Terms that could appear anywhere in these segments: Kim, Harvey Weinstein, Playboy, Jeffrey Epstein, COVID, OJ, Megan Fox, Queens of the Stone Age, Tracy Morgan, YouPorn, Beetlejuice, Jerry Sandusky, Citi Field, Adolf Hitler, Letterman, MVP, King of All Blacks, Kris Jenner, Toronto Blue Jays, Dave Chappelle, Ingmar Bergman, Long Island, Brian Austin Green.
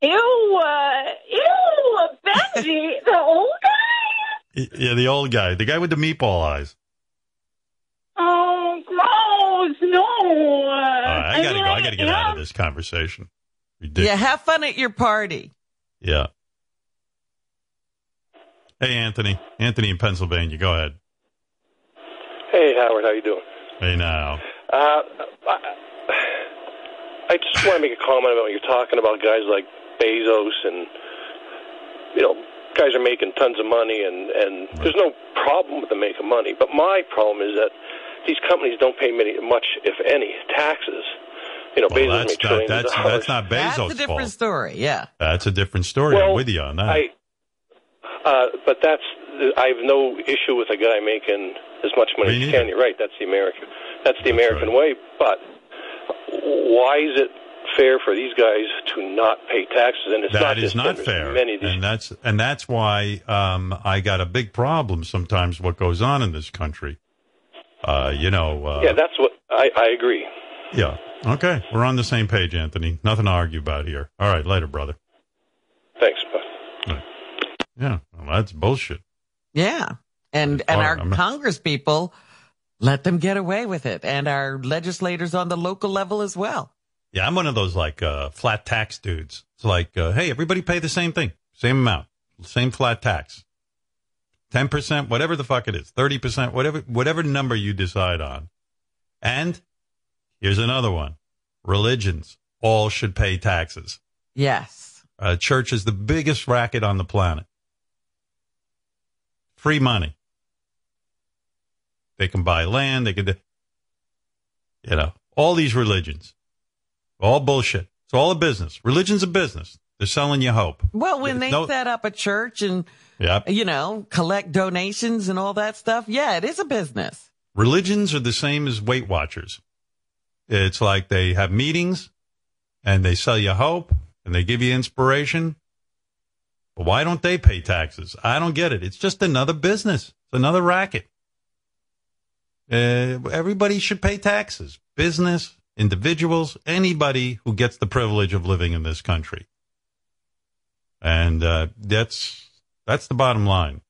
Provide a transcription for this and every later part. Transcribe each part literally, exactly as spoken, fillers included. Ew, uh, ew, Benji, the old guy? Yeah, the old guy. The guy with the meatball eyes. Oh, gross, no. All right, I, I gotta mean, go. I gotta get yeah. out of this conversation. Ridiculous. Yeah, have fun at your party. Yeah. Hey, Anthony. Anthony in Pennsylvania. Go ahead. Hey, Howard. How you doing? Hey, now. Uh, I just want to make a comment about what you're talking about, guys like Bezos and, you know, guys are making tons of money, and, and right. there's no problem with them making money. But my problem is that these companies don't pay many, much, if any, taxes. You know, well, Bezos makes trillions of dollars. That's not Bezos' fault. That's a different story, yeah. That's a different story. Well, I'm with you on that. I, uh, but that's, I have no issue with a guy making as much money as he can. You're right, that's the American, that's the that's American right. way. But why is it fair for these guys to not pay taxes? And it's that not is not fair. Many of these and that's and that's why um, I got a big problem sometimes. What goes on in this country, uh, you know? Uh, yeah, that's what I, I agree. Yeah. Okay, we're on the same page, Anthony. Nothing to argue about here. All right, later, brother. Thanks, bud. Right. Yeah, well, that's bullshit. Yeah, and and our Congress people let them get away with it, and our legislators on the local level as well. Yeah, I'm one of those like uh, flat tax dudes. It's like, uh, hey, everybody pay the same thing, same amount, same flat tax, ten percent, whatever the fuck it is, thirty percent, whatever whatever number you decide on. And here's another one: religions all should pay taxes. Yes, uh, church is the biggest racket on the planet. Free money. They can buy land. They can, do, you know, all these religions, all bullshit. It's all a business. Religion's a business. They're selling you hope. Well, when they no, set up a church and, yep. you know, collect donations and all that stuff. Yeah, it is a business. Religions are the same as Weight Watchers. It's like they have meetings and they sell you hope and they give you inspiration. Why don't they pay taxes? I don't get it. It's just another business. It's another racket. Uh, everybody should pay taxes. Business, individuals, anybody who gets the privilege of living in this country. And uh, that's that's the bottom line.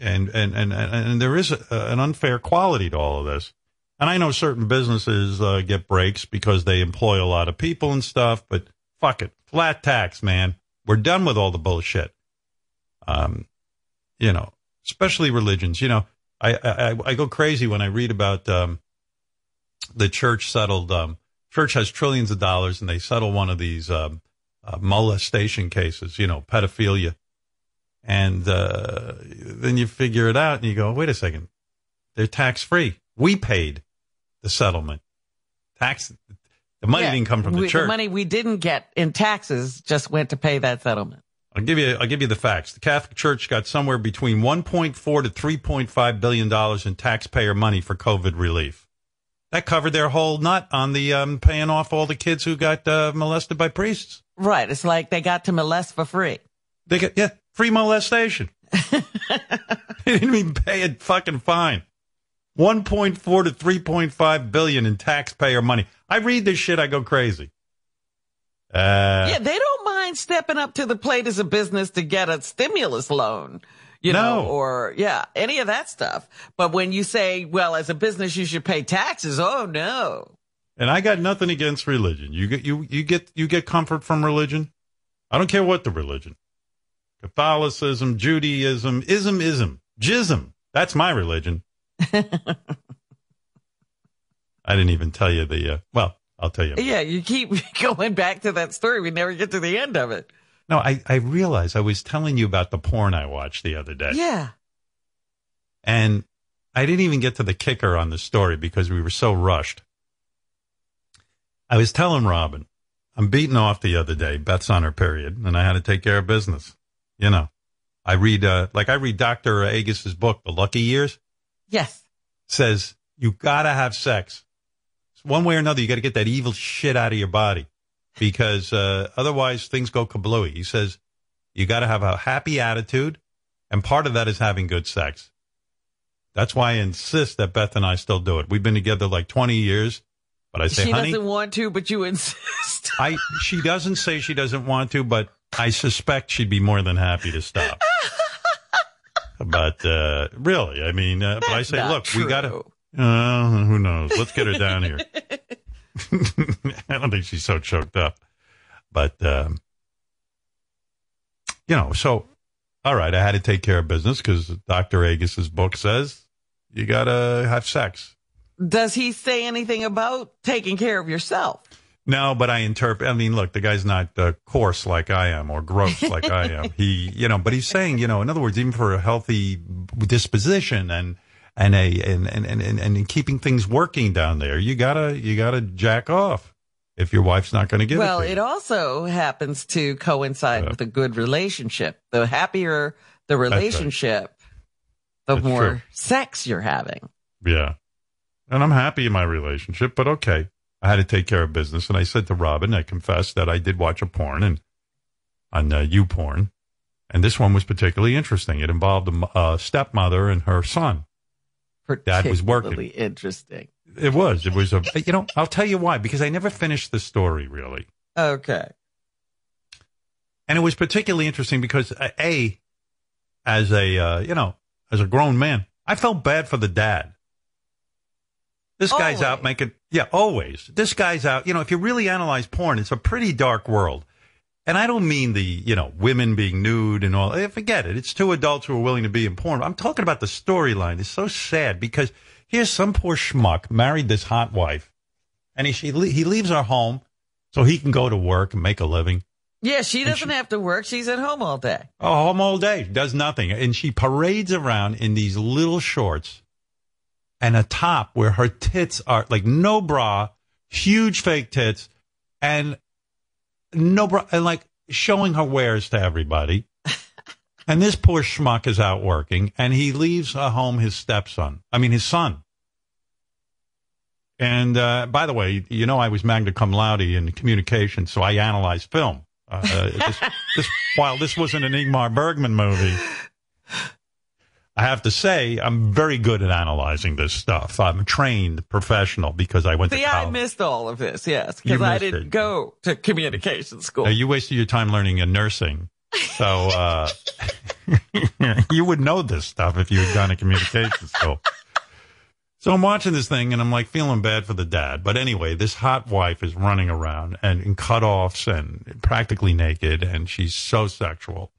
And and and, and there is a, an unfair quality to all of this. And I know certain businesses uh, get breaks because they employ a lot of people and stuff, but fuck it. Flat tax, man. We're done with all the bullshit, um, you know, especially religions. You know, I, I, I go crazy when I read about um, the church settled. Um, church has trillions of dollars and they settle one of these um, uh, molestation cases, you know, pedophilia. And uh, then you figure it out and you go, wait a second. They're tax free. We paid the settlement tax. The money yeah, didn't come from the we, church. The money we didn't get in taxes just went to pay that settlement. I'll give you I'll give you the facts. The Catholic Church got somewhere between one point four to three point five billion dollars in taxpayer money for COVID relief. That covered their whole nut on the um, paying off all the kids who got uh, molested by priests. Right. It's like they got to molest for free. They got yeah, free molestation. They didn't even pay a fucking fine. one point four to three point five billion in taxpayer money. I read this shit, I go crazy. Uh, yeah, they don't mind stepping up to the plate as a business to get a stimulus loan, you no. know, or yeah, any of that stuff. But when you say, well, as a business, you should pay taxes. Oh no. And I got nothing against religion. You get, you, you get, you get comfort from religion. I don't care what the religion, Catholicism, Judaism, ism, ism, jism. That's my religion. I didn't even tell you the, uh, well, I'll tell you. Yeah, you keep going back to that story. We never get to the end of it. No, I, I realized I was telling you about the porn I watched the other day. Yeah. And I didn't even get to the kicker on the story because we were so rushed. I was telling Robin, I'm beaten off the other day. Beth's on her period, and I had to take care of business. You know, I read, uh, like I read Doctor Agus's book, The Lucky Years. Yes. Says you got to have sex. One way or another, you got to get that evil shit out of your body because uh, otherwise things go kablooey. He says you got to have a happy attitude, and part of that is having good sex. That's why I insist that Beth and I still do it. We've been together like twenty years, But I say, she honey, doesn't want to, but you insist. I she doesn't say she doesn't want to, but I suspect she'd be more than happy to stop. But uh, really, I mean, uh, but I say, look, true. we got to. Uh, who knows? Let's get her down here. I don't think she's so choked up, but um, you know. So, all right, I had to take care of business because Doctor Agus's book says you gotta have sex. Does he say anything about taking care of yourself? No, but I interpret. I mean, look, the guy's not uh, coarse like I am or gross like I am. He, you know, but he's saying, you know, in other words, even for a healthy disposition and and a and and and and keeping things working down there, you gotta you gotta jack off if your wife's not going to give well, it to you. Well, it also happens to coincide uh, with a good relationship. The happier the relationship, right. the that's more true. sex you're having. Yeah, and I'm happy in my relationship, but okay. I had to take care of business, and I said to Robin, I confessed that I did watch a porn and on uh, YouPorn, and this one was particularly interesting. It involved a uh, stepmother and her son. Dad was working. Particularly interesting. It was. It was a. You know, I'll tell you why, because I never finished the story really. Okay. And it was particularly interesting because uh, a, as a uh, you know, as a grown man, I felt bad for the dad. This guy's always. out making, yeah, always. This guy's out, you know, if you really analyze porn, it's a pretty dark world. And I don't mean the, you know, women being nude and all. Forget it. It's two adults who are willing to be in porn. I'm talking about the storyline. It's so sad because here's some poor schmuck married this hot wife. And he, she, he leaves her home so he can go to work and make a living. Yeah, she doesn't she, have to work. She's at home all day. Oh, home all day. Does nothing. And she parades around in these little shorts. And a top where her tits are like no bra, huge fake tits, and no bra, and like showing her wares to everybody. And this poor schmuck is out working, and he leaves uh, home his stepson. I mean, his son. And uh, by the way, you know, I was magna cum laude in communication, so I analyzed film. Uh, this, this, while this wasn't an Ingmar Bergman movie. I have to say, I'm very good at analyzing this stuff. I'm a trained professional because I went See, to college. See, I missed all of this, yes, because I didn't it. go to communication school. Now, you wasted your time learning in nursing. So uh, you would know this stuff if you had gone to communication school. So I'm watching this thing, and I'm like feeling bad for the dad. But anyway, this hot wife is running around and in cutoffs and practically naked, and she's so sexual.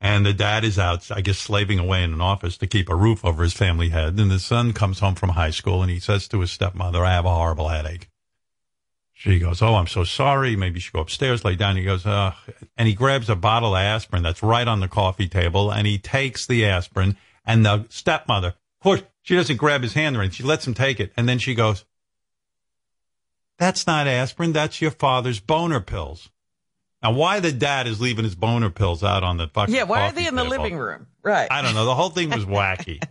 And the dad is out, I guess, slaving away in an office to keep a roof over his family head. And the son comes home from high school, and he says to his stepmother, I have a horrible headache. She goes, oh, I'm so sorry. Maybe you should go upstairs, lay down. He goes, ugh. And he grabs a bottle of aspirin that's right on the coffee table, and he takes the aspirin. And the stepmother, of course, she doesn't grab his hand or anything. She lets him take it. And then she goes, that's not aspirin. That's your father's boner pills. Now, why the dad is leaving his boner pills out on the fucking Yeah, why are they in the table? living room? Right. I don't know. The whole thing was wacky.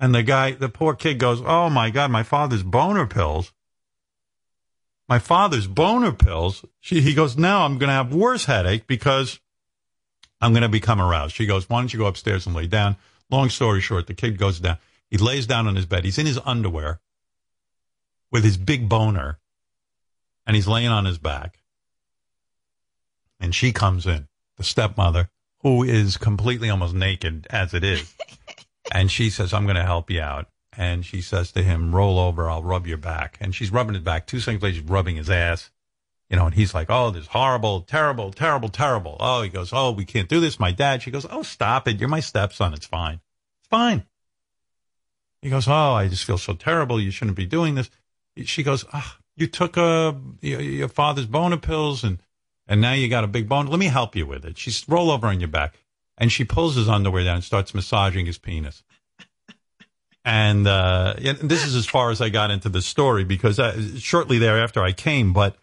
And the guy, the poor kid goes, oh, my God, my father's boner pills. My father's boner pills. She, he goes, now I'm going to have worse headache because I'm going to become aroused. She goes, why don't you go upstairs and lay down? Long story short, the kid goes down. He lays down on his bed. He's in his underwear with his big boner, and he's laying on his back. And she comes in, the stepmother, who is completely almost naked as it is. And she says, I'm going to help you out. And she says to him, roll over, I'll rub your back. And she's rubbing his back. Two seconds later, she's rubbing his ass. You know, and he's like, oh, this is horrible, terrible, terrible, terrible. Oh, he goes, oh, we can't do this. My dad. She goes, oh, stop it. You're my stepson. It's fine. It's fine. He goes, oh, I just feel so terrible. You shouldn't be doing this. She goes, oh, you took uh, your, your father's boner pills and And now you got a big bone. Let me help you with it. She's roll over on your back. And she pulls his underwear down and starts massaging his penis. And uh, this is as far as I got into the story because I, shortly thereafter I came. But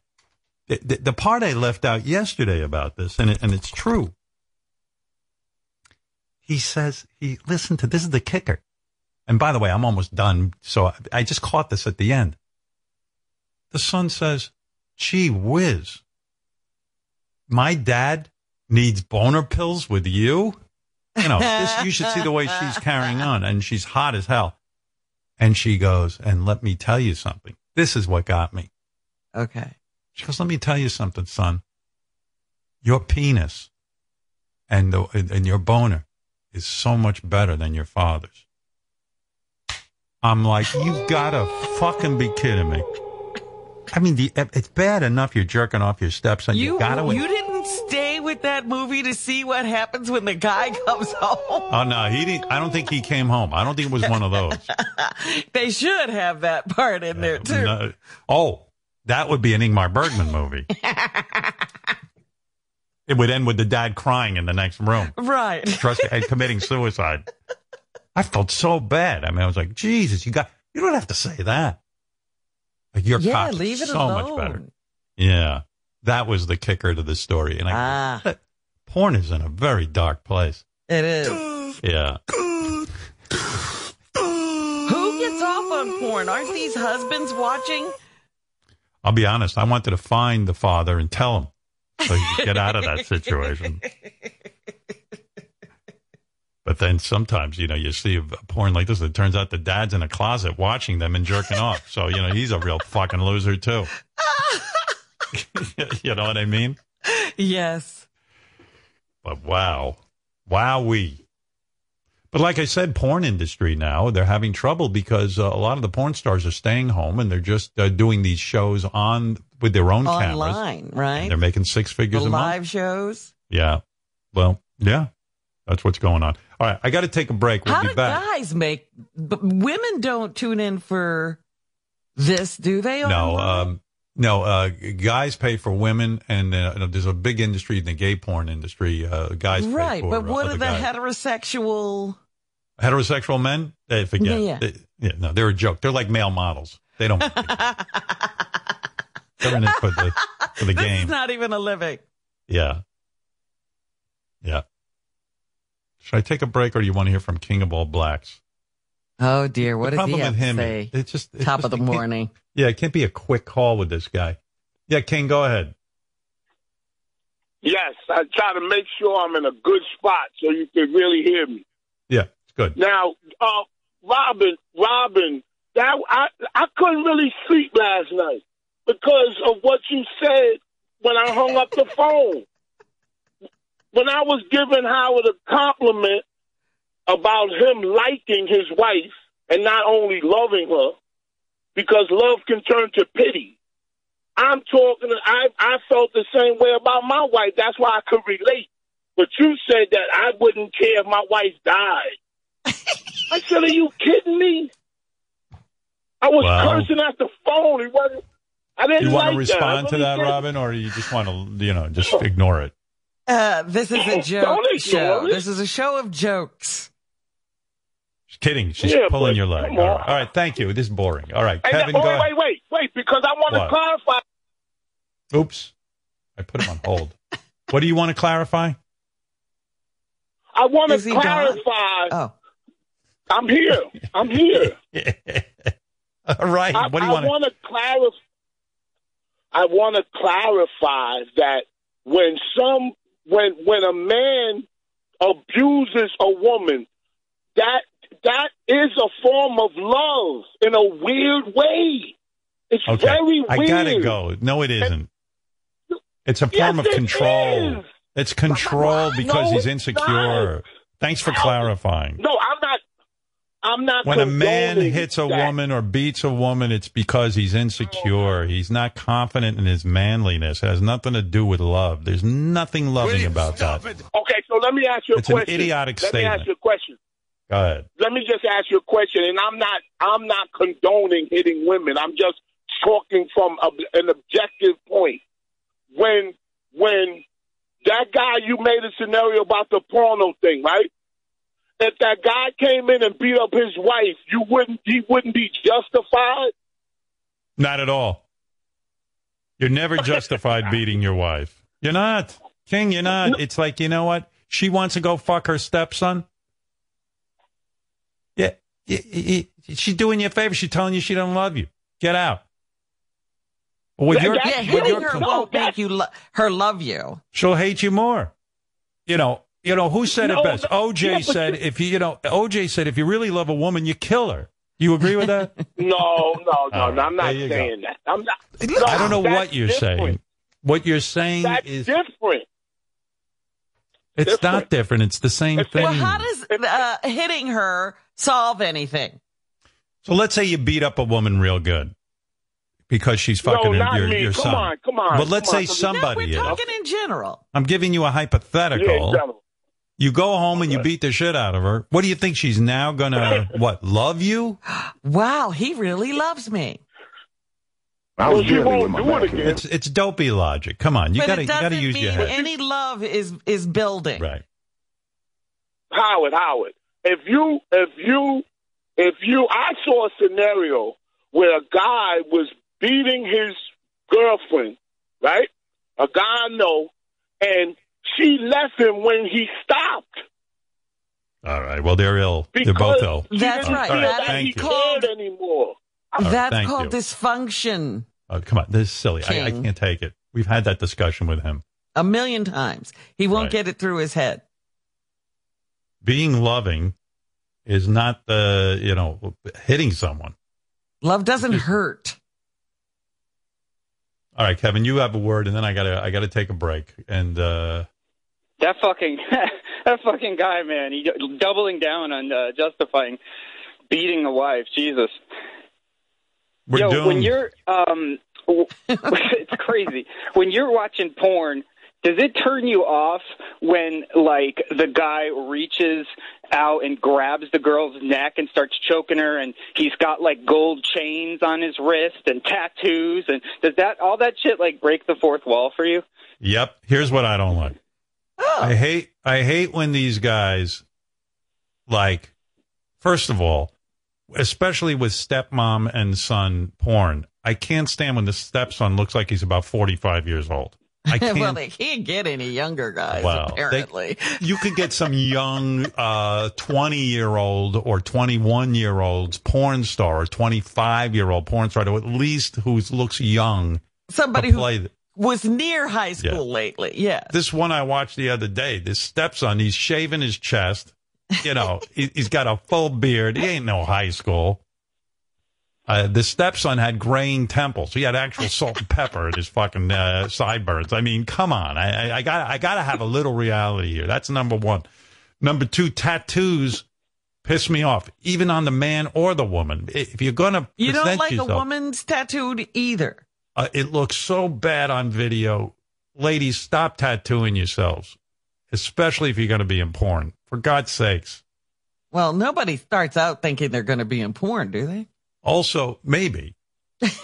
the, the part I left out yesterday about this, and, it, and it's true. He says, he listen to this is the kicker. And by the way, I'm almost done. So I, I just caught this at the end. The son says, gee whiz. My dad needs boner pills with you? You know, this, you should see the way she's carrying on, and she's hot as hell. And she goes, and let me tell you something. This is what got me. Okay. She goes, let me tell you something, son. Your penis and the, and your boner is so much better than your father's. I'm like, you've got to fucking be kidding me. I mean, the, it's bad enough you're jerking off your stepson. You, you got to. You didn't stay with that movie to see what happens when the guy comes home. Oh no, he didn't. I don't think he came home. I don't think it was one of those. They should have that part in uh, there too. No, oh, that would be an Ingmar Bergman movie. It would end with the dad crying in the next room, right? Trust me, and committing suicide. I felt so bad. I mean, I was like, Jesus, you got. You don't have to say that. Like your yeah, cock leave is it so alone. Much better. Yeah, that was the kicker to the story. And I, ah. porn is in a very dark place. It is. Yeah. Who gets off on porn? Aren't these husbands watching? I'll be honest. I wanted to find the father and tell him so he could get out of that situation. But then sometimes, you know, you see a porn like this, it turns out the dad's in a closet watching them and jerking off. So, you know, he's a real fucking loser, too. You know what I mean? Yes. But wow. Wowee. But like I said, porn industry now, they're having trouble because uh, a lot of the porn stars are staying home and they're just uh, doing these shows on with their own Online, cameras. Online, right? They're making six figures the a live month. Live shows. Yeah. Well, yeah. That's what's going on. All right, I got to take a break. We'll How be do back. Guys make? But women don't tune in for this, do they? No, um, no. Uh, guys pay for women, and uh, there's a big industry in the gay porn industry. Uh, guys, right? Pay for, but what uh, are the guys. heterosexual? Heterosexual men? They forget. Yeah, yeah. They, yeah, no, they're a joke. They're like male models. They don't. They're in it for the for the this game. It's not even a living. Yeah. Yeah. Should I take a break, or do you want to hear from King of All Blacks? Oh, dear. What does he have to say? It's just, it's top of the morning. Yeah, it can't be a quick call with this guy. Yeah, King, go ahead. Yes, I try to make sure I'm in a good spot so you can really hear me. Yeah, it's good. Now, uh, Robin, Robin, that I, I couldn't really sleep last night because of what you said when I hung up the phone. When I was giving Howard a compliment about him liking his wife and not only loving her, because love can turn to pity. I'm talking, I, I felt the same way about my wife. That's why I could relate. But you said that I wouldn't care if my wife died. I said, are you kidding me? I was wow. cursing at the phone. It wasn't, I didn't like that. You want like to respond that. to that, didn't. Robin, or you just want to, you know, just oh. ignore it? Uh, this is a joke show. It. This is a show of jokes. She's kidding. She's yeah, pulling your leg. All right. All right. Thank you. This is boring. All right. Hey, Kevin, that, oh, go wait, ahead. wait, wait, wait, because I want what? to clarify. Oops. I put him on hold. What do you want to clarify? I want is to clarify. Oh. I'm here. I'm here. All right. I, what do you want to clarify? I want to clarify that when some When when a man abuses a woman, that that is a form of love in a weird way. It's okay. very weird. I gotta go. No, it isn't. And, it's a form yes, of control. It it's control because no, he's insecure. Thanks for clarifying. No, I'm not. I'm not. When a man hits a that. woman or beats a woman, it's because he's insecure. Oh. He's not confident in his manliness. It has nothing to do with love. There's nothing loving about that. It? Okay, so let me ask you a it's question. It's an idiotic let statement. Let me ask you a question. Go ahead. Let me just ask you a question, and I'm not. I'm not condoning hitting women. I'm just talking from a, an objective point. When when that guy you made a scenario about the porno thing, right? If that guy came in and beat up his wife, you wouldn't he wouldn't be justified? Not at all. You're never justified beating your wife. You're not. King, you're not. It's like, you know what? She wants to go fuck her stepson. Yeah. She's doing you a favor. She's telling you she doesn't love you. Get out. With your, yeah, hitting her won't make you lo- her love you. She'll hate you more. You know. You know, who said no, it best? O J yeah, said, if you, you know, O J said, if you really love a woman, you kill her. You agree with that? No, no, no, no. I'm not saying go. that. I'm not. No, I don't know what you're different. saying. What you're saying that's is different. It's different. not different. It's the same it's thing. Well, how does uh, hitting her solve anything? So let's say you beat up a woman real good because she's fucking no, not your, me. your come son. Come on, come on. But let's say on, somebody. No, we're talking is. in general. I'm giving you a hypothetical. Yeah, general. You go home and you beat the shit out of her. What do you think? She's now going to, what, love you? Wow, he really loves me. I was well, really won't do it again. It's, it's dopey logic. Come on. You got to use your head. Any love is, is building. Right. Howard, Howard, if you, if you, if you, I saw a scenario where a guy was beating his girlfriend, right? A guy I know, and she left him when he stopped. All right. Well, they're ill. Because they're both ill. That's right. All right. Thank he you. Called anymore. Right, that's called you. dysfunction. Oh, come on. This is silly. I, I can't take it. We've had that discussion with him a million times. He won't right. get it through his head. Being loving is not the, you know, hitting someone. Love doesn't just hurt. All right, Kevin, you have a word, and then I gotta, I gotta take a break. And uh, that fucking, that fucking guy, man, he doubling down on uh, justifying beating a wife. Jesus, we're Yo, doomed. When you're, um, it's crazy. When you're watching porn, does it turn you off when, like, the guy reaches out and grabs the girl's neck and starts choking her, and he's got, like, gold chains on his wrist and tattoos? And does that all that shit, like, break the fourth wall for you? Yep. Here's what I don't like. Oh. I hate I hate when these guys, like, first of all, especially with stepmom and son porn, I can't stand when the stepson looks like he's about forty-five years old. I can't, well, they can't get any younger guys, well, apparently. They, you could get some young uh, twenty-year-old or twenty-one-year-old's porn star or twenty-five-year-old porn star, to at least who looks young. Somebody who th was near high school yeah. lately, yeah. This one I watched the other day, this stepson, he's shaving his chest. You know, he, he's got a full beard. He ain't no high school. Uh, the stepson had graying temples. He had actual salt and pepper in his fucking uh, sideburns. I mean, come on. I, I, I got I got to have a little reality here. That's number one. Number two, tattoos piss me off, even on the man or the woman. If you're going to you don't like yourself, a woman's tattooed either. Uh, it looks so bad on video. Ladies, stop tattooing yourselves, especially if you're going to be in porn. For God's sakes. Well, nobody starts out thinking they're going to be in porn, do they? Also, maybe.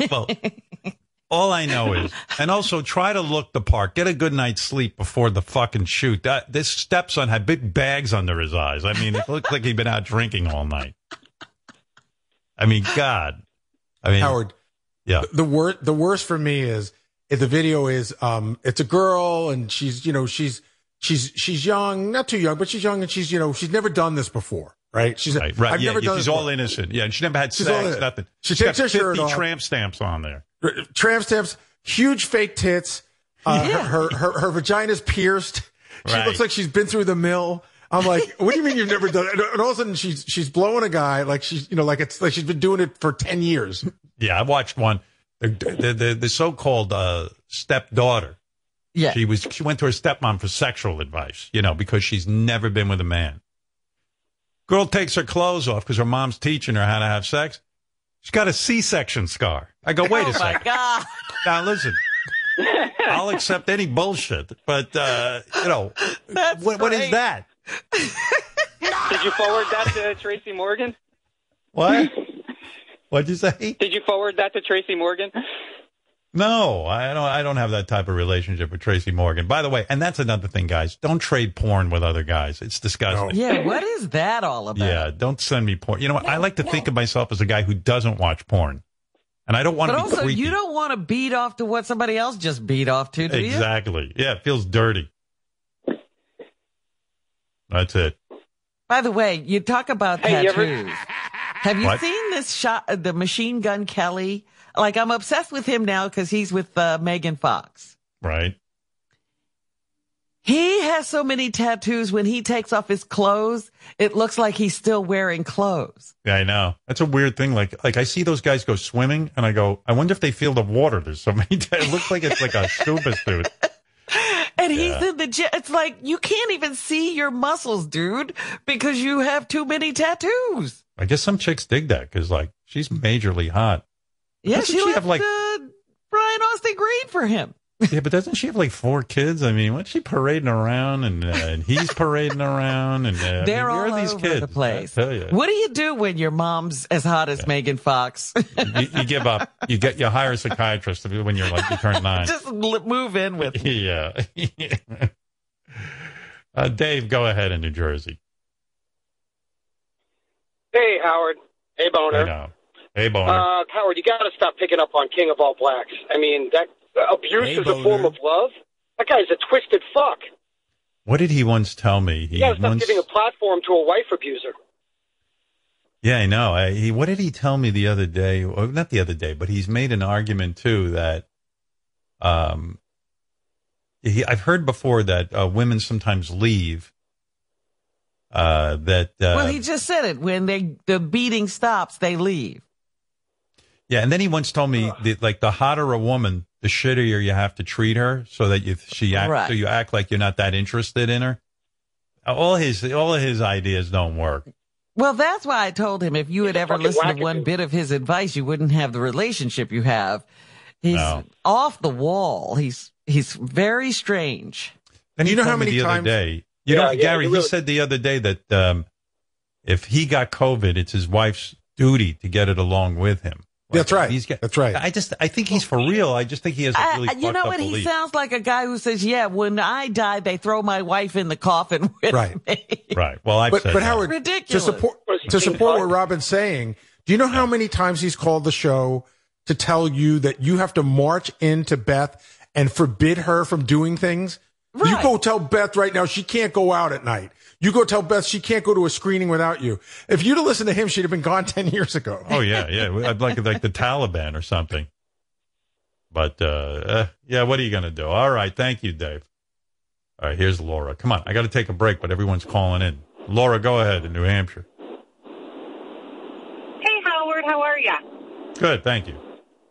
Well, all I know is, and also try to look the part. Get a good night's sleep before the fucking shoot. That, this stepson had big bags under his eyes. I mean, it looked like he'd been out drinking all night. I mean, God. I mean, Howard. Yeah. The wor the worst for me is if the video is um, it's a girl and she's you know she's she's she's young, not too young, but she's young and she's you know she's never done this before. Right, she's right. right. I've yeah, never yeah. done she's all innocent. Yeah, and she never had she's sex. Nothing. She she's takes got her shirt off. Tramp stamps on there. Tramp stamps, huge fake tits. Uh, yeah. her, her her her vagina's pierced. She right. looks like she's been through the mill. I'm like, what do you mean you've never done it? And all of a sudden she's she's blowing a guy like she's you know like it's like she's been doing it for ten years. Yeah, I watched one. The the the, the so-called uh, stepdaughter. Yeah, she was she went to her stepmom for sexual advice. You know, because she's never been with a man. Girl takes her clothes off because her mom's teaching her how to have sex. She's got a C-section scar. I go, wait a oh second. My God. Now, listen, I'll accept any bullshit, but, uh, you know, what, what is that? Did you forward that to Tracy Morgan? What? What'd you say? Did you forward that to Tracy Morgan? No, I don't, I don't have that type of relationship with Tracy Morgan. By the way, and that's another thing, guys. Don't trade porn with other guys. It's disgusting. No. Yeah, what is that all about? Yeah, don't send me porn. You know what? No, I like to no. think of myself as a guy who doesn't watch porn. And I don't want but to be also, creepy. You don't want to beat off to what somebody else just beat off to, do exactly. you? Exactly. Yeah, it feels dirty. That's it. By the way, you talk about hey, tattoos. You ever have you what? seen this shot, the Machine Gun Kelly? Like, I'm obsessed with him now because he's with uh, Megan Fox. Right. He has so many tattoos. When he takes off his clothes, it looks like he's still wearing clothes. Yeah, I know. That's a weird thing. Like, like I see those guys go swimming, and I go, I wonder if they feel the water. There's so many. T- it looks like it's like a scuba suit. And yeah. he's in the gym. It's like you can't even see your muscles, dude, because you have too many tattoos. I guess some chicks dig that because, like, she's majorly hot. Yeah, doesn't she, she left, have like uh, Brian Austin Green for him. Yeah, but doesn't she have like four kids? I mean, what's she parading around, and, uh, and he's parading around, and uh, they're I mean, all are these over kids? The place. I tell you. What do you do when your mom's as hot as yeah. Megan Fox? you, you give up. You get you hire a psychiatrist when you're like you turn nine. Just move in with. Yeah. uh, Dave, go ahead in New Jersey. Hey, Howard. Hey, Boner. I know. Hey, Boner. Uh, Howard, you got to stop picking up on King of All Blacks. I mean, that abuse hey, is a form of love. That guy's a twisted fuck. What did he once tell me? He yeah, stop once... giving a platform to a wife abuser. Yeah, I know. I, he, what did he tell me the other day? Well, not the other day, but he's made an argument, too, that um, he, I've heard before that uh, women sometimes leave. Uh, that uh, Well, he just said it. When they the beating stops, they leave. Yeah, and then he once told me, that, like, the hotter a woman, the shittier you have to treat her, so that you she act, right. so you act like you're not that interested in her. All his all of his ideas don't work. Well, that's why I told him if you had ever listened to one bit of his advice, you wouldn't have the relationship you have. He's no. off the wall. He's he's very strange. And you know how many the times other day, you yeah, know, yeah, Gary, really... he said the other day that um, if he got COVID, it's his wife's duty to get it along with him. Like, that's right. He's got, That's right. I just, I think he's for real. I just think he has a really I, You know what? Belief. He sounds like a guy who says, yeah, when I die, they throw my wife in the coffin with right. me. Right. Well, I've but, said But Howard, ridiculous. to support, to support what Robin's saying, do you know how many times he's called the show to tell you that you have to march into Beth and forbid her from doing things? Right. You go tell Beth right now she can't go out at night. You go tell Beth she can't go to a screening without you. If you'd have listened to him, she'd have been gone ten years ago. Oh, yeah, yeah. I'd like like the Taliban or something. But, uh, uh yeah, what are you going to do? All right. Thank you, Dave. All right. Here's Laura. Come on. I got to take a break, but everyone's calling in. Laura, go ahead in New Hampshire. Hey, Howard. How are you? Good. Thank you.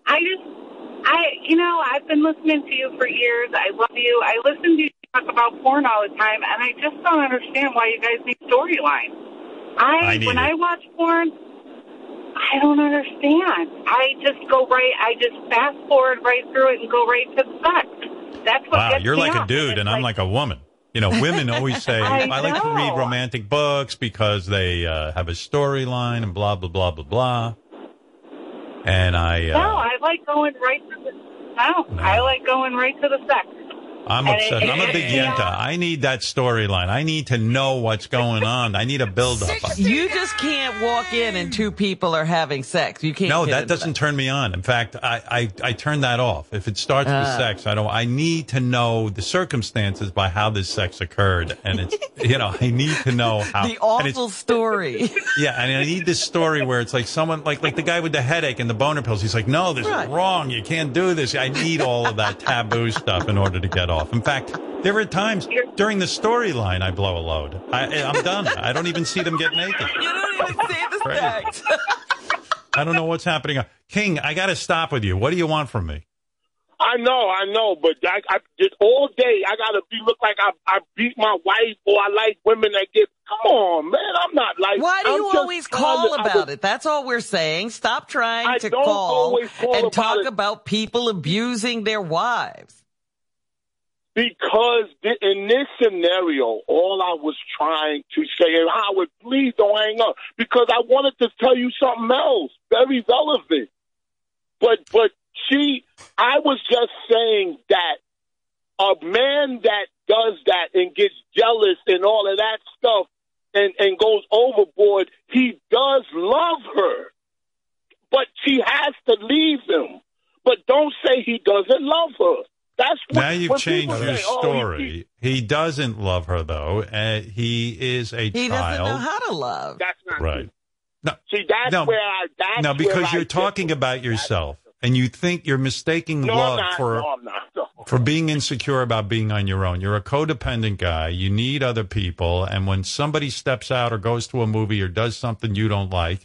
I just, I, you know, I've been listening to you for years. I love you. I listen to you. Talk about porn all the time, and I just don't understand why you guys need storylines. I, I when it. I watch porn, I don't understand. I just go right, I just fast forward right through it and go right to sex. That's what wow, gets you're me like off. A dude, and, and like, I'm like a woman. You know, women always say, I, I like to read romantic books because they uh, have a storyline and blah, blah, blah, blah, blah. And I... Uh, no, I like going right to the... No, no. I like going right to the sex. I'm upset. I'm a big yenta. I need that storyline. I need to know what's going on. I need a build-up. You just can't walk in and two people are having sex. You can't. No, that doesn't that. turn me on. In fact, I, I, I turn that off. If it starts uh. with sex, I don't. I need to know the circumstances by how this sex occurred, and it's you know I need to know how the awful story. Yeah, and I need this story where it's like someone like like the guy with the headache and the boner pills. He's like, no, this right. is wrong. You can't do this. I need all of that taboo stuff in order to get off. In fact, there are times during the storyline I blow a load. I, I'm done. I don't even see them get naked. You don't even see the sex. I don't know what's happening. King, I got to stop with you. What do you want from me? I know, I know, but I, I just all day I got to be look like I, I beat my wife or I like women that get. Come on, man, I'm not like. Why do I'm you always call to, about was, it? That's all we're saying. Stop trying I to call, call and about talk it. About people abusing their wives. Because in this scenario, all I was trying to say is, Howard, please don't hang up. Because I wanted to tell you something else, very relevant. But, but she, I was just saying that a man that does that and gets jealous and all of that stuff and, and goes overboard, he does love her. But she has to leave him. But don't say he doesn't love her. That's what, now you've changed your say, story. Oh, he, he doesn't love her, though. Uh, he is a he child. He doesn't know how to love. That's not right. True. No, see, that's no, where I. That's no, because where you're I talking differ. About yourself, and you think you're mistaking no, love I'm not, for no, I'm not, no. For being insecure about being on your own. You're a codependent guy. You need other people. And when somebody steps out or goes to a movie or does something you don't like,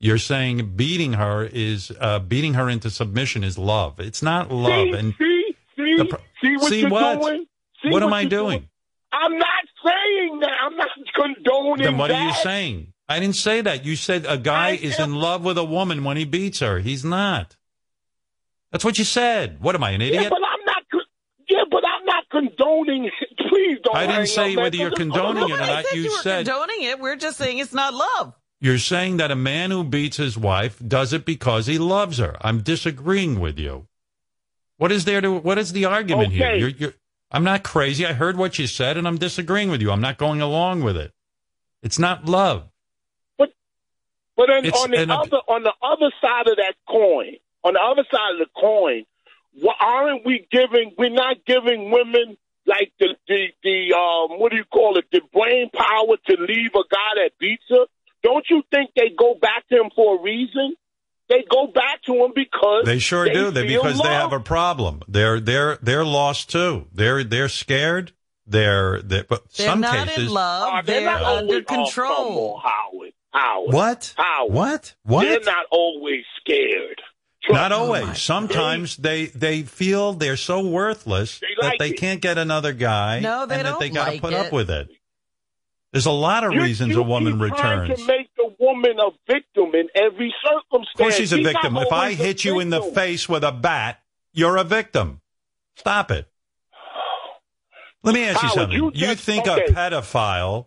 you're saying beating her is uh, beating her into submission is love. It's not love. See, and see, see, the, see what see you're what? doing. See what, what am I doing? doing? I'm not saying that. I'm not condoning. Then what that. are you saying? I didn't say that. You said a guy I is am- in love with a woman when he beats her. He's not. That's what you said. What am I, an idiot? Yeah, but I'm not. Yeah, but I'm not condoning it. Please don't. I didn't say whether you're condoning it or not. You said condoning it. We're just saying it's not love. You're saying that a man who beats his wife does it because he loves her. I'm disagreeing with you. What is there to? What is the argument okay. here? You're, you're, I'm not crazy. I heard what you said, and I'm disagreeing with you. I'm not going along with it. It's not love. But but on, on the an, other on the other side of that coin, on the other side of the coin, why aren't we giving? We're not giving women like the the the um, what do you call it? The brain power to leave a guy that beats her. Don't you think they go back to him for a reason? They go back to him because they sure they do. They because love. They have a problem. They're they're they're lost too. They're they're scared. They're they're. But they're some not cases, in love. Uh, they're, they're not under always, control. Oh, come on, Howard. Howard. What? Howard. What? What? They're not always scared. Trust not always. Oh Sometimes they they feel they're so worthless they like that they it. can't get another guy. No, they and don't that they got to like put it. up with it. There's a lot of you, reasons you, a woman returns. You trying to make the woman a victim in every circumstance. Of course she's a she's victim. If I hit you victim. in the face with a bat, you're a victim. Stop it. Let me ask you Howard, something. You, you just, think okay. a pedophile,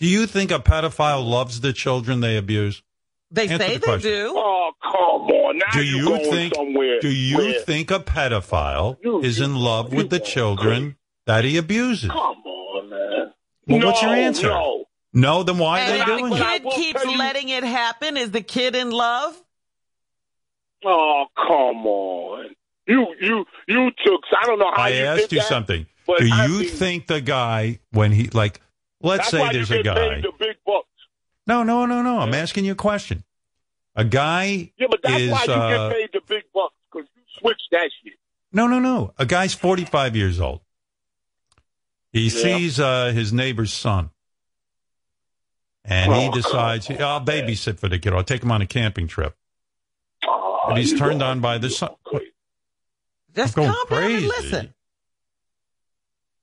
do you think a pedophile loves the children they abuse? They Answer say the they do. Oh, come on. Now do you going think, somewhere. Do you Where? think a pedophile you, is in love you, with you the children come. that he abuses? Come on, man. Well, no, what's your answer? No, no then why and are they doing it? The kid keeps letting it happen. Is the kid in love? Oh, come on. You you you took, I don't know how I you did I asked you that, something. Do I you mean, think the guy, when he, like, let's say there's a guy. The big bucks. No, no, no, no. I'm asking you a question. A guy Yeah, but that's is, why you uh, get paid the big bucks, because you switched that shit. No, no, no. A guy's forty-five years old. He yeah. sees uh, his neighbor's son, and oh, he decides, he, I'll babysit for the kid. I'll take him on a camping trip. Oh, and he's turned on by the son. Just calm down and listen.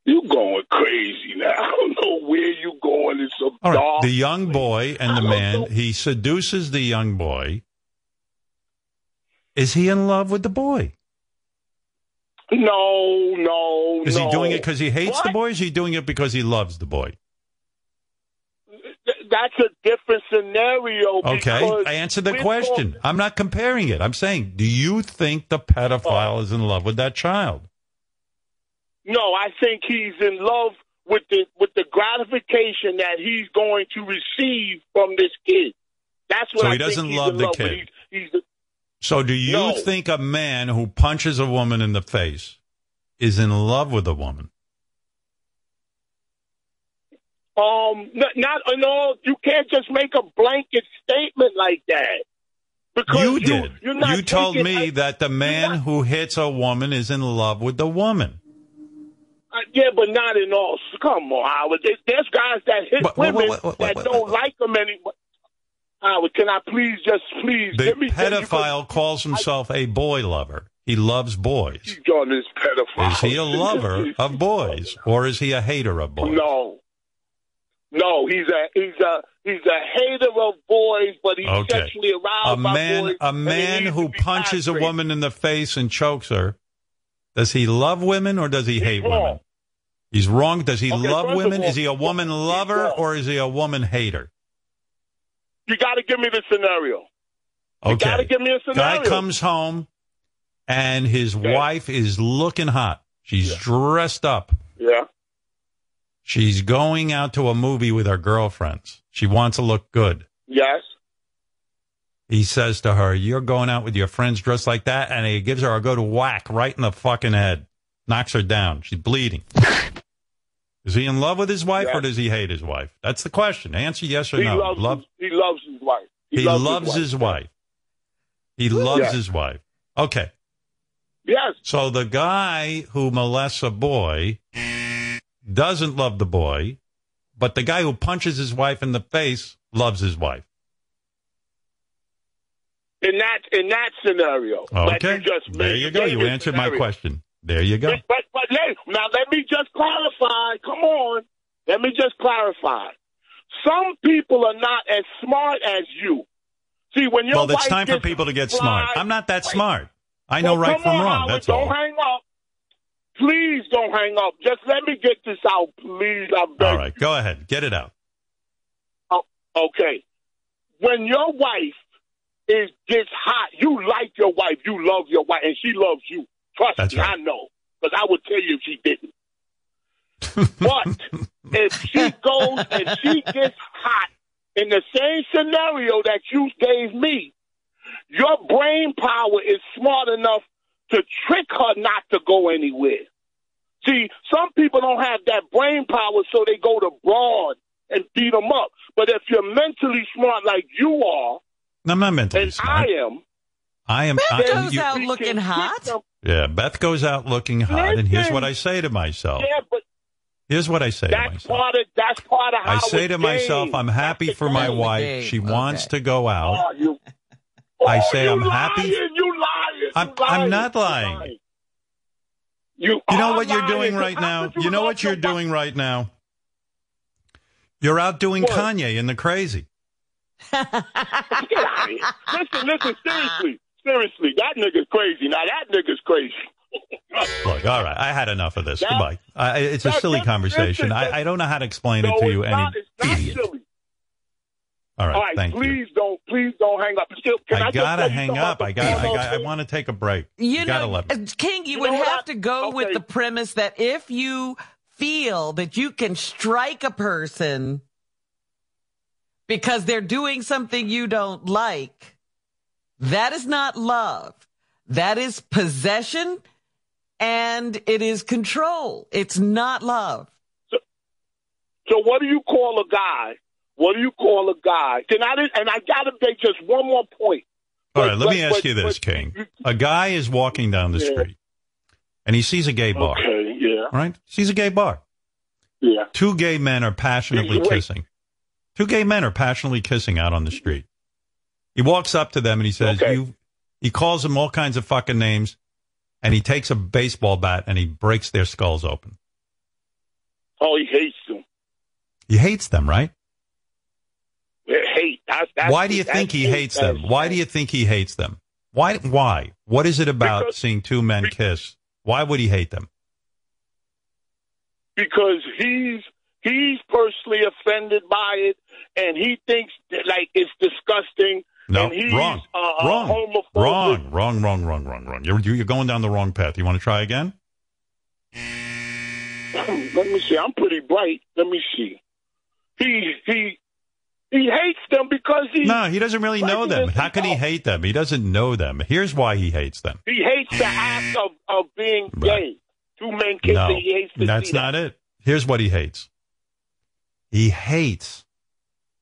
You're going crazy now. I don't know where you're going. It's a All right. The young boy and the man, know. he seduces the young boy. Is he in love with the boy? No, no, Is no. he doing it because he hates what? the boy, or is he doing it because he loves the boy? That's a different scenario. Okay, I answered the question. I'm not comparing it. I'm saying, do you think the pedophile uh, is in love with that child? No, I think he's in love with the with the gratification that he's going to receive from this kid. That's what so I think. So he doesn't love the love kid. He's, he's the, So do you no. think a man who punches a woman in the face is in love with a woman? Um, not, not in all. You can't just make a blanket statement like that. Because you, you did. You're not you told me a, that the man not, who hits a woman is in love with the woman. Uh, yeah, but not in all. Come on, Howard. There's guys that hit but, women what, what, what, that what, what, don't what, like them anymore. Howard, can I please just please? The let me pedophile you, calls himself I, a boy lover. He loves boys. John is pedophile. Is he a lover of boys, or is he a hater of boys? No, no, he's a he's a he's a hater of boys, but he's okay. sexually aroused a by man, boys. A man who punches a woman in the face and chokes her. Does he love women or does he he's hate wrong. women? He's wrong. Does he okay, love women? All, is he a woman lover or is he a woman hater? You got to give me the scenario. You okay. got to give me a scenario. Guy comes home, and his okay. wife is looking hot. She's yeah. dressed up. Yeah. She's going out to a movie with her girlfriends. She wants to look good. Yes. He says to her, "You're going out with your friends dressed like that," and he gives her a good whack right in the fucking head. Knocks her down. She's bleeding. Is he in love with his wife yes. or does he hate his wife? That's the question. Answer yes or he no. Loves Love, his, he loves his wife. He, he loves, loves his wife. His wife. He loves yeah. his wife. Okay. Yes. So the guy who molests a boy doesn't love the boy, but the guy who punches his wife in the face loves his wife. In that in that scenario. Okay. Like you just there you go. You answered scenario. my question. There you go. But, but, but let, now, let me just clarify. Come on. Let me just clarify. Some people are not as smart as you. See, when you're Well, it's time for people to get fly, smart. I'm not that right. smart. I know well, right from on, wrong. Howard, That's don't all. Don't hang up. Please don't hang up. Just let me get this out, please. I beg all right, you. Go ahead. Get it out. Oh, okay. When your wife is gets hot, you like your wife, you love your wife, and she loves you. Trust That's me, right. I know, because I would tell you if she didn't. But if she goes and she gets hot in the same scenario that you gave me, your brain power is smart enough to trick her not to go anywhere. See, some people don't have that brain power, so they go to broad and beat them up. But if you're mentally smart like you are, no, I'm not mentally and smart. I am. I am. Beth I, goes you, out you looking hot. Them. Yeah, Beth goes out looking hot, Listen, and here's what I say to myself. Yeah, but here's what I say that's to myself. Part of, that's part of how I say to myself, game. I'm happy that's for my wife. She okay. wants to go out. Oh, you, oh, I say I'm lying, happy. You lying, I'm, you lying, I'm not lying. lying. You, you know what lying. you're doing right how now? You, you know what you're doing back? right now? You're out doing what? Kanye in the crazy. Get out of here. Listen, listen, seriously. Seriously, that nigga's crazy. Now, that nigga's crazy. Look, all right, I had enough of this. That, Goodbye. Uh, it's that, a silly that, conversation. That, I, I don't know how to explain no, it to you. It's any not, it's not idiot. Silly. All right, all right thank please you. Don't, please don't hang up. Still, can I, I gotta hang up. I got. I, got, I want to take a break. You, you know, gotta let me. King, you, you would have I, to go okay. with the premise that if you feel that you can strike a person because they're doing something you don't like, that is not love. That is possession, and it is control. It's not love. So, so what do you call a guy? What do you call a guy? And I, and I got to make just one more point. All but, right, let but, me ask but, you this, but, King. A guy is walking down the yeah. street, and he sees a gay bar. Okay, yeah. Right? Sees a gay bar. Yeah. Two gay men are passionately Wait. kissing. Two gay men are passionately kissing out on the street. He walks up to them and he says, okay. you, he calls them all kinds of fucking names, and he takes a baseball bat and he breaks their skulls open. Oh, he hates them. He hates them, right? Hate. That's, that's, why do you think he hates that's, them? That's, why do you think he hates them? Why? Why? What is it about because, seeing two men kiss? Why would he hate them? Because he's... He's personally offended by it, and he thinks that, like, it's disgusting. No, and he's, wrong. Uh, wrong. homophobic. Wrong, wrong, wrong, wrong, wrong, wrong. You're, you're going down the wrong path. You want to try again? Let me see. I'm pretty bright. Let me see. He he he hates them because he... No, he doesn't really know them. How could he hate them? He doesn't know them. Here's why he hates them. He hates the act of, of being gay. Right. Two men kissing. No, he hates the that's not that. it. Here's what he hates. He hates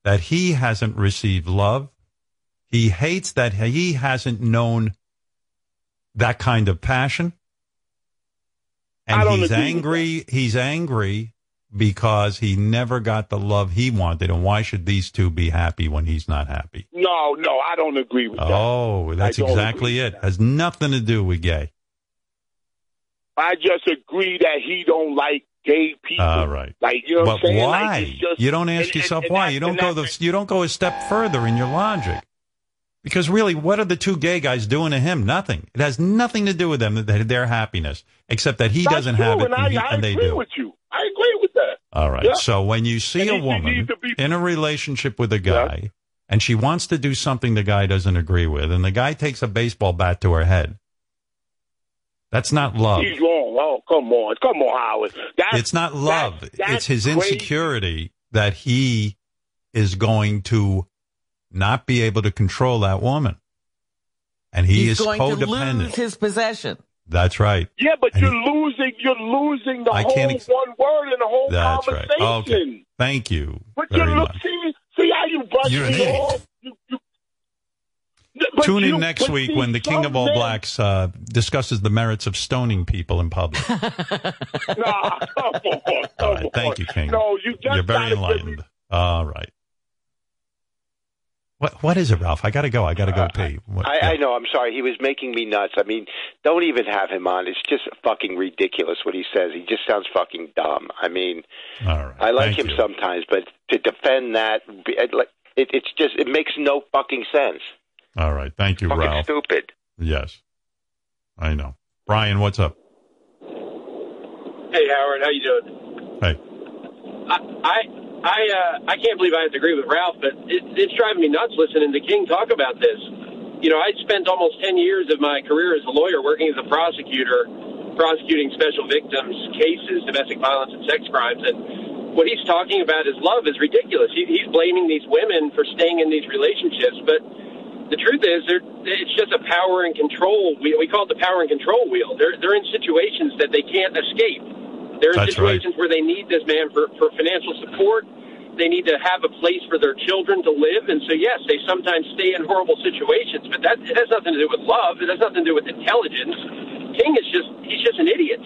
that he hasn't received love. He hates that he hasn't known that kind of passion. And he's angry. He's angry because he never got the love he wanted. And why should these two be happy when he's not happy? No, no, I don't agree with that. Oh, that's exactly it. Has nothing to do with gay. I just agree that he don't like gay people. All right. Like, you know but what I'm saying? Why? Like, it's just, you don't ask and, yourself and, and why. That, you don't go the, you don't go a step further in your logic. Because really, what are the two gay guys doing to him? Nothing. It has nothing to do with them, their happiness, except that he doesn't true, have it and, I, he, I and they do. I agree with you. I agree with that. All right. Yeah. So when you see and a woman be... in a relationship with a guy, yeah. and she wants to do something the guy doesn't agree with, and the guy takes a baseball bat to her head, that's not love. He's wrong. Oh, come on. Come on, Howard. That's, it's not love. That, it's his insecurity crazy. that he is going to not be able to control that woman. And he He's is going codependent. To lose his possession. That's right. Yeah, but and you're he, losing You're losing the I whole ex- one word in the whole that's conversation. Right. Okay. Thank you. But you're looking, see how you brush me off? You, you, But Tune in you, next week when the King of All Blacks uh, discusses the merits of stoning people in public. nah, come on, come All right, on. Thank you, King. No, you just You're very enlightened. All right. What What is it, Ralph? I got to go. I got to go uh, pay. What, I, yeah. I know. I'm sorry. He was making me nuts. I mean, don't even have him on. It's just fucking ridiculous what he says. He just sounds fucking dumb. I mean, All right. I like Thank him you. sometimes, but to defend that, it, it's just, it makes no fucking sense. All right. Thank you, fucking Ralph. Stupid. Yes. I know. Brian, what's up? Hey, Howard. How you doing? Hey. I... I I uh, I can't believe I have to agree with Ralph, but it, it's driving me nuts listening to King talk about this. You know, I spent almost ten years of my career as a lawyer working as a prosecutor, prosecuting special victims cases, domestic violence and sex crimes, and what he's talking about is love is ridiculous. He, he's blaming these women for staying in these relationships, but the truth is it's just a power and control. We, we call it the power and control wheel. They're, they're in situations that they can't escape. There are That's situations right. where they need this man for, for financial support. They need to have a place for their children to live. And so, yes, they sometimes stay in horrible situations, but that it has nothing to do with love. It has nothing to do with intelligence. King is just, he's just an idiot.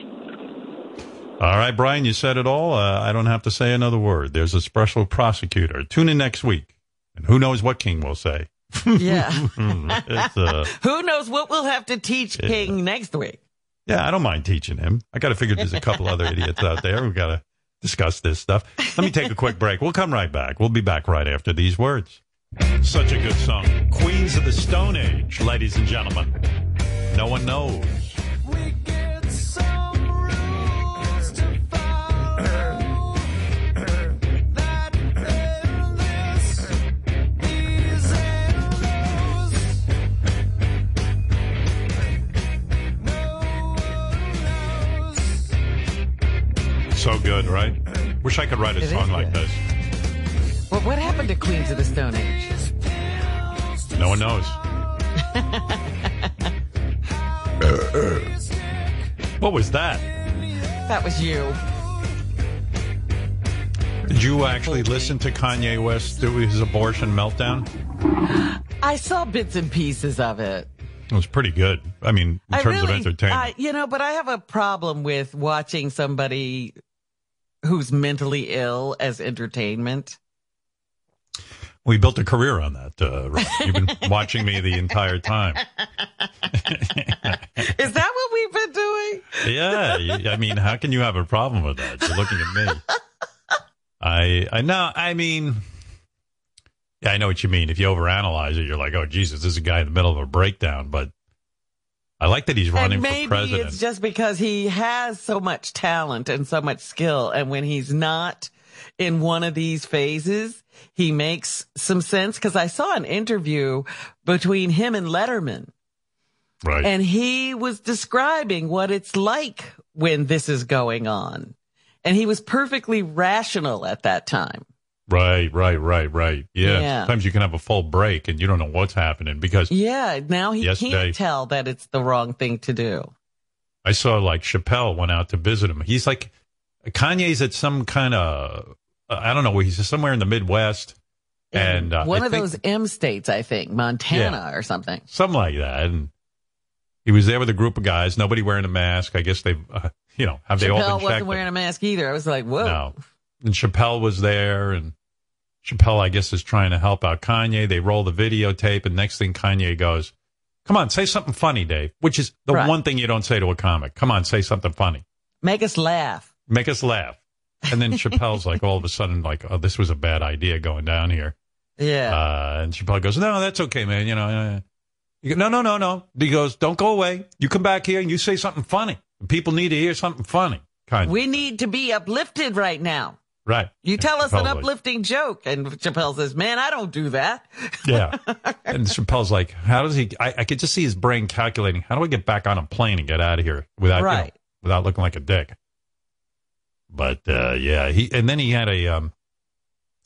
All right, Brian, you said it all. Uh, I don't have to say another word. There's a special prosecutor. Tune in next week. And who knows what King will say. Yeah. it's, uh, who knows what we'll have to teach yeah. King next week. Yeah, I don't mind teaching him. I got to figure there's a couple other idiots out there who got to discuss this stuff. Let me take a quick break. We'll come right back. We'll be back right after these words. Such a good song. Queens of the Stone Age, ladies and gentlemen. No one knows. We get some rules to follow that endless these arrows. No one knows. So good, right? Wish I could write a it song like this. Well, what happened to Queens of the Stone Age? No one knows. What was that? That was you. Did you actually listen to Kanye West do his abortion meltdown? I saw bits and pieces of it. It was pretty good. I mean, in I terms really, of entertainment. Uh, you know, but I have a problem with watching somebody who's mentally ill as entertainment. We built a career on that. Uh, Rob. You've been watching me the entire time. Is that what we've been doing? Yeah. I mean, how can you have a problem with that? You're looking at me. I, I know. I mean, yeah, I know what you mean. If you overanalyze it, you're like, oh, Jesus, this is a guy in the middle of a breakdown. But I like that he's running for president. Maybe it's just because he has so much talent and so much skill. And when he's not in one of these phases, he makes some sense. Because I saw an interview between him and Letterman. Right. And he was describing what it's like when this is going on. And he was perfectly rational at that time. Right, right, right, right. Yeah. yeah. Sometimes you can have a full break and you don't know what's happening because. Yeah. Now he can't tell that it's the wrong thing to do. I saw like Chappelle went out to visit him. He's like, Kanye's at some kind of, uh, I don't know, he's somewhere in the Midwest. And uh, one I of think, those M states, I think, Montana yeah, or something. Something like that. And he was there with a group of guys, nobody wearing a mask. I guess they've, uh, you know, have Chappelle they all been checked? Chappelle wasn't wearing them? a mask either. I was like, whoa. No. And Chappelle was there, and Chappelle, I guess, is trying to help out Kanye. They roll the videotape, and next thing Kanye goes, come on, say something funny, Dave, which is the right. one thing you don't say to a comic. Come on, say something funny. Make us laugh. Make us laugh. And then Chappelle's like, all of a sudden, like, oh, this was a bad idea going down here. Yeah. Uh, and Chappelle goes, no, that's okay, man. You know, uh, you go, no, no, no, no. He goes, don't go away. You come back here and you say something funny. People need to hear something funny. Kind of. We need to be uplifted right now. Right. You tell us an uplifting joke. And Chappelle says, man, I don't do that. Yeah. And Chappelle's like, how does he, I, I could just see his brain calculating, how do I get back on a plane and get out of here without, right. you know, without looking like a dick? But, uh, yeah, he, and then he had a, um,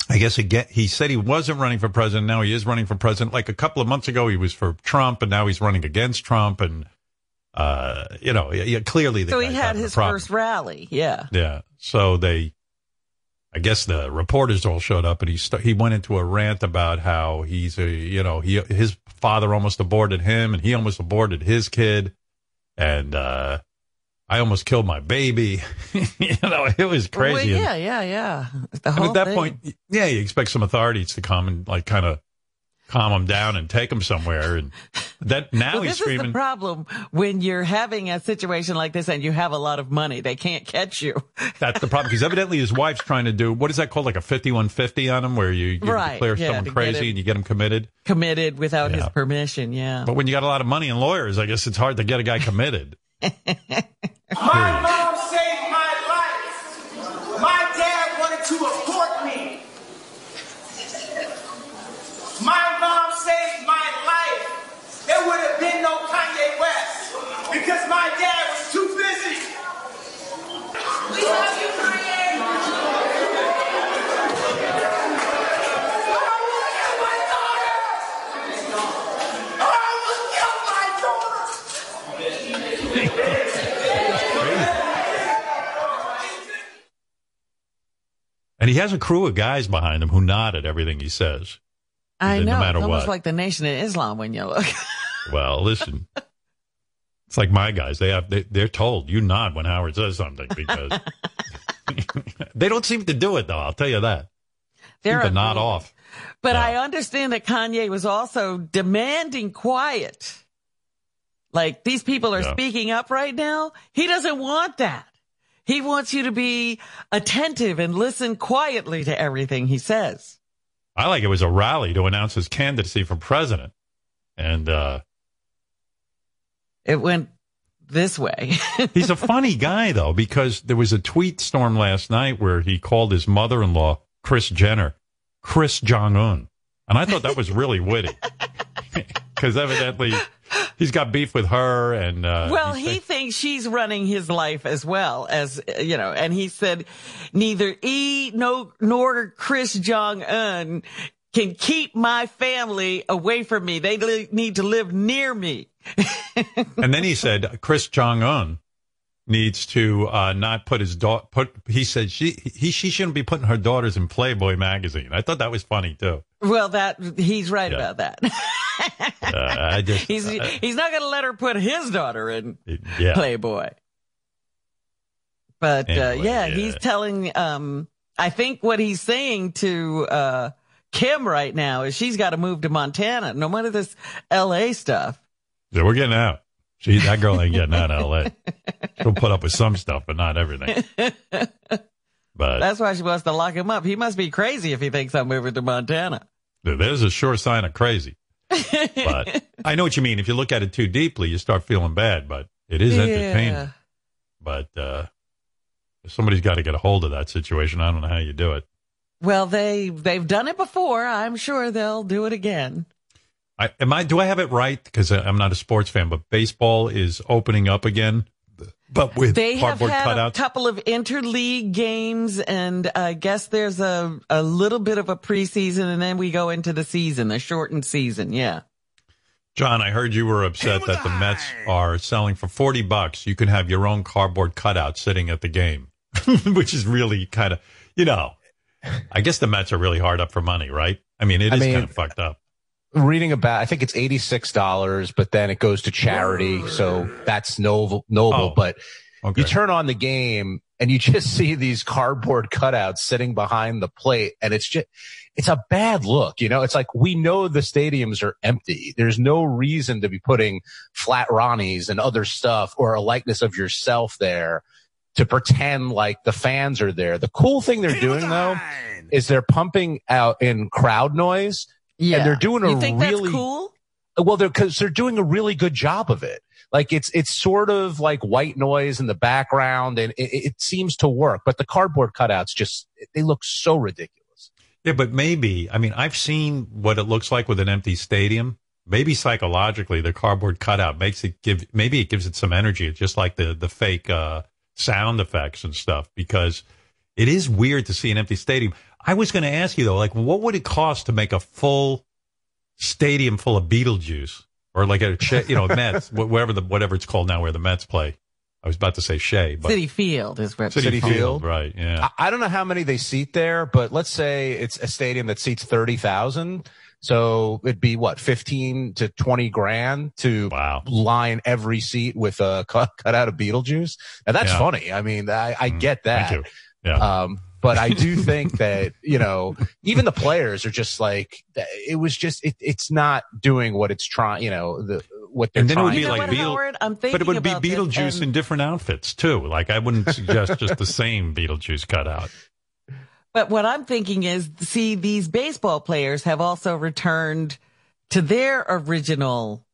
I guess he get, he said he wasn't running for president. Now he is running for president. Like a couple of months ago, he was for Trump and now he's running against Trump. And, uh, you know, yeah, clearly. The so he had his first rally. Yeah. Yeah. So they. I guess the reporters all showed up, and he st- he went into a rant about how he's a, you know, he his father almost aborted him, and he almost aborted his kid, and uh, I almost killed my baby. You know, it was crazy. Well, yeah, yeah, yeah. The whole and at that thing. point, yeah, you expect some authorities to come and like kind of calm him down and take him somewhere. And that now well, he's this screaming. This is the problem when you're having a situation like this and you have a lot of money. They can't catch you. That's the problem, because evidently his wife's trying to do, what is that called, like a fifty-one fifty on him, where you, you right. declare yeah, someone crazy him, and you get him committed? Committed without yeah. his permission, yeah. But when you got a lot of money and lawyers, I guess it's hard to get a guy committed. My mom saved my life. My dad wanted to abort me. My mom saved my life. There would have been no Kanye West because my dad was too busy. We love you, Kanye. I will kill my daughter. I will kill my daughter. And he has a crew of guys behind him who nod at everything he says. I know, no matter it's almost what. Like the Nation of Islam when you look. Well, listen, it's like my guys. They have, they, they're told, you nod when Howard says something, because they don't seem to do it, though. I'll tell you that. They're a nod off. But yeah. I understand that Kanye was also demanding quiet. Like, these people are yeah. speaking up right now. He doesn't want that. He wants you to be attentive and listen quietly to everything he says. I like it was a rally to announce his candidacy for president. And uh, it went this way. He's a funny guy, though, because there was a tweet storm last night where he called his mother-in-law, Kris Jenner, Kris Jong-un. And I thought that was really witty, because evidently he's got beef with her. And uh, well, he think- thinks she's running his life as well as, you know, and he said neither E no, nor Kris Jong-un can keep my family away from me. They li- need to live near me. And then he said Kris Jong-un needs to uh, not put his daughter. Put he said she he she shouldn't be putting her daughters in Playboy magazine. I thought that was funny too. Well, that he's right yeah. about that. uh, I just, he's uh, he's not going to let her put his daughter in yeah. Playboy. But anyway, uh, yeah, yeah, he's telling. Um, I think what he's saying to uh, Kim right now is she's got to move to Montana. No more of this L A stuff. Yeah, we're getting out. She, that girl ain't getting out of L A. She'll put up with some stuff, but not everything. But that's why she wants to lock him up. He must be crazy if he thinks I'm moving to Montana. There's a sure sign of crazy. But I know what you mean. If you look at it too deeply, you start feeling bad, but it is entertaining. Yeah. But uh, somebody's got to get a hold of that situation. I don't know how you do it. Well, they, they've done it before. I'm sure they'll do it again. I, am I? Do I have it right? Because I'm not a sports fan, but baseball is opening up again. But with they cardboard have had cutouts. A couple of interleague games, and I guess there's a a little bit of a preseason, and then we go into the season, the shortened season. Yeah. John, I heard you were upset that the Mets are selling for forty bucks. You can have your own cardboard cutout sitting at the game, which is really kind of, you know, I guess the Mets are really hard up for money, right? I mean, it I is mean, kind of fucked up. Reading about, I think it's eighty-six dollars, but then it goes to charity, so that's noble. noble oh, but okay. You turn on the game and you just see these cardboard cutouts sitting behind the plate, and it's just, it's a bad look. You know, it's like, we know the stadiums are empty. There's no reason to be putting flat Ronnies and other stuff or a likeness of yourself there to pretend like the fans are there. The cool thing they're doing, though, is they're pumping out in crowd noise. Yeah, and they're doing a you think really that's cool. Well, they're because they're doing a really good job of it. Like it's it's sort of like white noise in the background, and it, it seems to work. But the cardboard cutouts just they look so ridiculous. Yeah, but maybe I mean I've seen what it looks like with an empty stadium. Maybe psychologically, the cardboard cutout makes it give maybe it gives it some energy. It's just like the the fake uh, sound effects and stuff, because it is weird to see an empty stadium. I was going to ask you, though, like, what would it cost to make a full stadium full of Beetlejuice or like a, you know, Mets, whatever the whatever it's called now where the Mets play? I was about to say Shea. But Citi Field is where Citi Field. Field, right? Yeah. I, I don't know how many they seat there, but let's say it's a stadium that seats thirty thousand. So it'd be what, fifteen to twenty grand to wow. line every seat with a cut, cut out of Beetlejuice. Now that's yeah. funny. I mean, I, I get that. Thank you. Yeah. Um, but I do think that, you know, even the players are just like, it was just, it, it's not doing what it's trying, you know, the, what they're and then trying. It would be you know like Beetle- Howard, I'm thinking but it would be Beetlejuice and- in different outfits too. Like I wouldn't suggest just the same Beetlejuice cutout. But what I'm thinking is, see, these baseball players have also returned to their original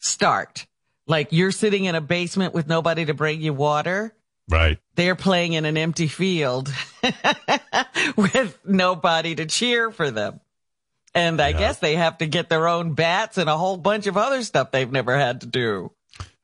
start. Like you're sitting in a basement with nobody to bring you water. Right. They're playing in an empty field with nobody to cheer for them. And I yeah. guess they have to get their own bats and a whole bunch of other stuff they've never had to do.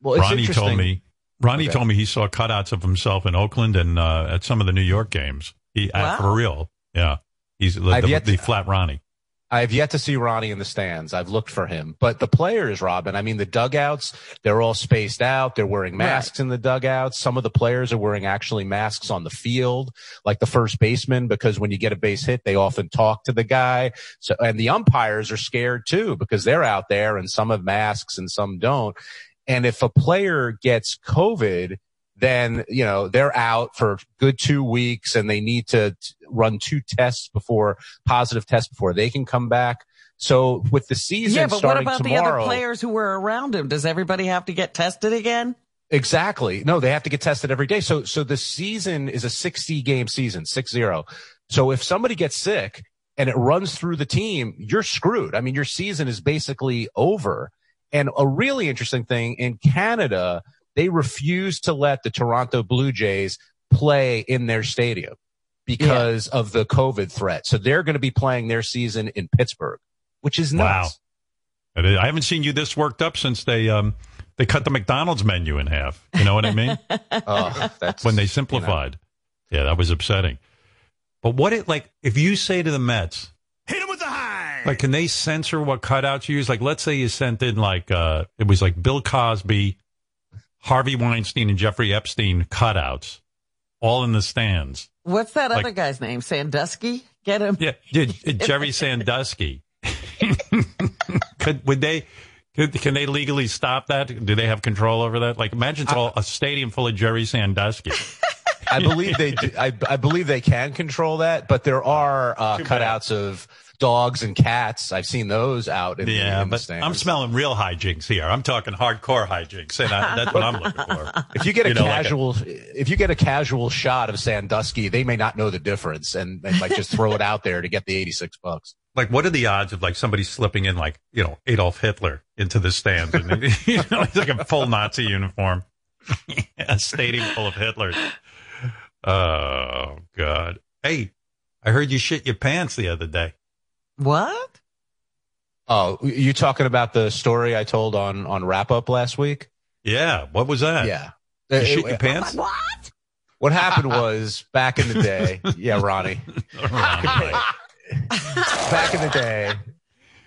Well, it's Ronnie interesting. told me Ronnie okay. told me he saw cutouts of himself in Oakland and uh, at some of the New York games. He wow. uh, for real. Yeah. He's the, the, the flat Ronnie. I have yet to see Ronnie in the stands. I've looked for him. But the players, Robin, I mean, the dugouts, they're all spaced out. They're wearing masks right. in the dugouts. Some of the players are wearing actually masks on the field, like the first baseman, because when you get a base hit, they often talk to the guy. So, and the umpires are scared, too, because they're out there and some have masks and some don't. And if a player gets COVID, then, you know, they're out for a good two weeks and they need to t- run two tests before, positive tests before they can come back. So with the season starting tomorrow. Yeah, but what about tomorrow, the other players who were around him? Does everybody have to get tested again? Exactly. No, they have to get tested every day. So, so the season is a sixty game season, six zero. So if somebody gets sick and it runs through the team, you're screwed. I mean, your season is basically over. And a really interesting thing in Canada, they refuse to let the Toronto Blue Jays play in their stadium because yeah. of the COVID threat. So they're going to be playing their season in Pittsburgh, which is nuts. Wow. I haven't seen you this worked up since they um, they cut the McDonald's menu in half. You know what I mean? oh, that's, when they simplified. You know. Yeah, that was upsetting. But what it like if you say to the Mets, hit them with the high. Like, can they censor what cutouts you use? Like, let's say you sent in like uh, it was like Bill Cosby, Harvey Weinstein and Jeffrey Epstein cutouts, all in the stands. What's that like, other guy's name? Sandusky? Get him? Yeah, Jerry Sandusky. could would they? Could, can they legally stop that? Do they have control over that? Like, imagine it's all I, a stadium full of Jerry Sandusky. I believe they. Do, I, I believe they can control that, but there are uh, cutouts bad. of dogs and cats. I've seen those out in, yeah, the, in but the stands. I'm smelling real hijinks here. I'm talking hardcore hijinks, and I, that's what I'm looking for. If you get a you know, casual, like a, if you get a casual shot of Sandusky, they may not know the difference, and they might just throw it out there to get the eighty-six bucks. Like, what are the odds of like somebody slipping in, like, you know, Adolf Hitler into the stands, and you know, it's like a full Nazi uniform, a stadium full of Hitlers. Oh God! Hey, I heard you shit your pants the other day. What? Oh, you talking about the story I told on, on Wrap Up last week? Yeah. What was that? Yeah. You it, shit it, your pants? Like, what? What happened was back in the day. Yeah, Ronnie. Ronnie. Back in the day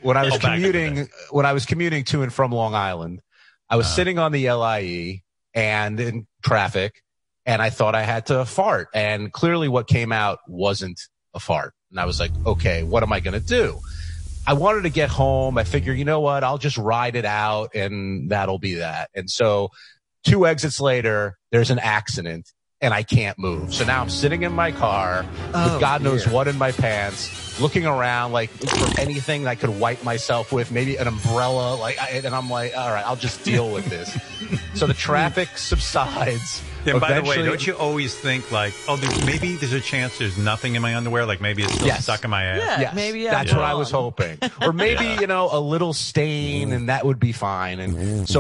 when I was oh, commuting, when I was commuting to and from Long Island, I was uh, sitting on the L I E and in traffic, and I thought I had to fart. And clearly what came out wasn't a fart. And I was like, okay, what am I going to do? I wanted to get home. I figured, you know what? I'll just ride it out and that'll be that. And so two exits later, there's an accident and I can't move. So now I'm sitting in my car oh, with God knows dear. what in my pants, looking around like for anything I could wipe myself with, maybe an umbrella. Like, and I'm like, all right, I'll just deal with this. So the traffic subsides. Then, Eventually, by the way, don't you always think like, oh, there's, maybe there's a chance there's nothing in my underwear? Like maybe it's still yes. stuck in my ass? Yeah, yes. maybe yeah, That's yeah. what I was hoping. Or maybe, yeah. you know, a little stain and that would be fine. And so.